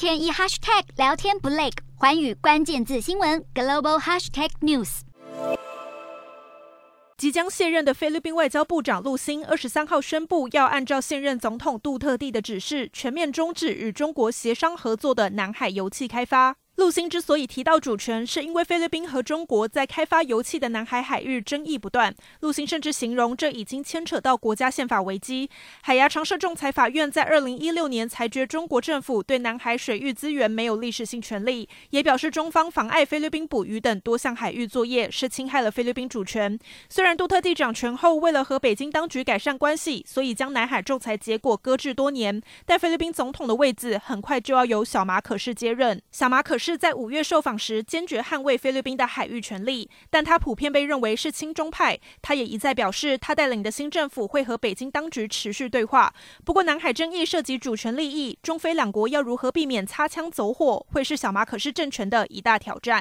天一 hashtag 聊天 Blake， 寰宇关键字新闻 Global Hashtag News。即将卸任的菲律宾外交部长陆欣23号宣布，要按照现任总统杜特地的指示，全面终止与中国协商合作的南海油气开发。陆欣之所以提到主权，是因为菲律宾和中国在开发油气的南海海域争议不断。陆欣甚至形容这已经牵扯到国家宪法危机。海牙常设仲裁法院在2016年裁决中国政府对南海水域资源没有历史性权利，也表示中方妨碍菲律宾捕鱼等多项海域作业，是侵害了菲律宾主权。虽然杜特地掌权后，为了和北京当局改善关系，所以将南海仲裁结果搁置多年，但菲律宾总统的位置很快就要由小马可仕接任。小马可仕在5月受访时坚决捍卫菲律宾的海域权利，但他普遍被认为是亲中派。他也一再表示，他带领的新政府会和北京当局持续对话。不过，南海争议涉及主权利益，中菲两国要如何避免擦枪走火，会是小马可仕政权的一大挑战。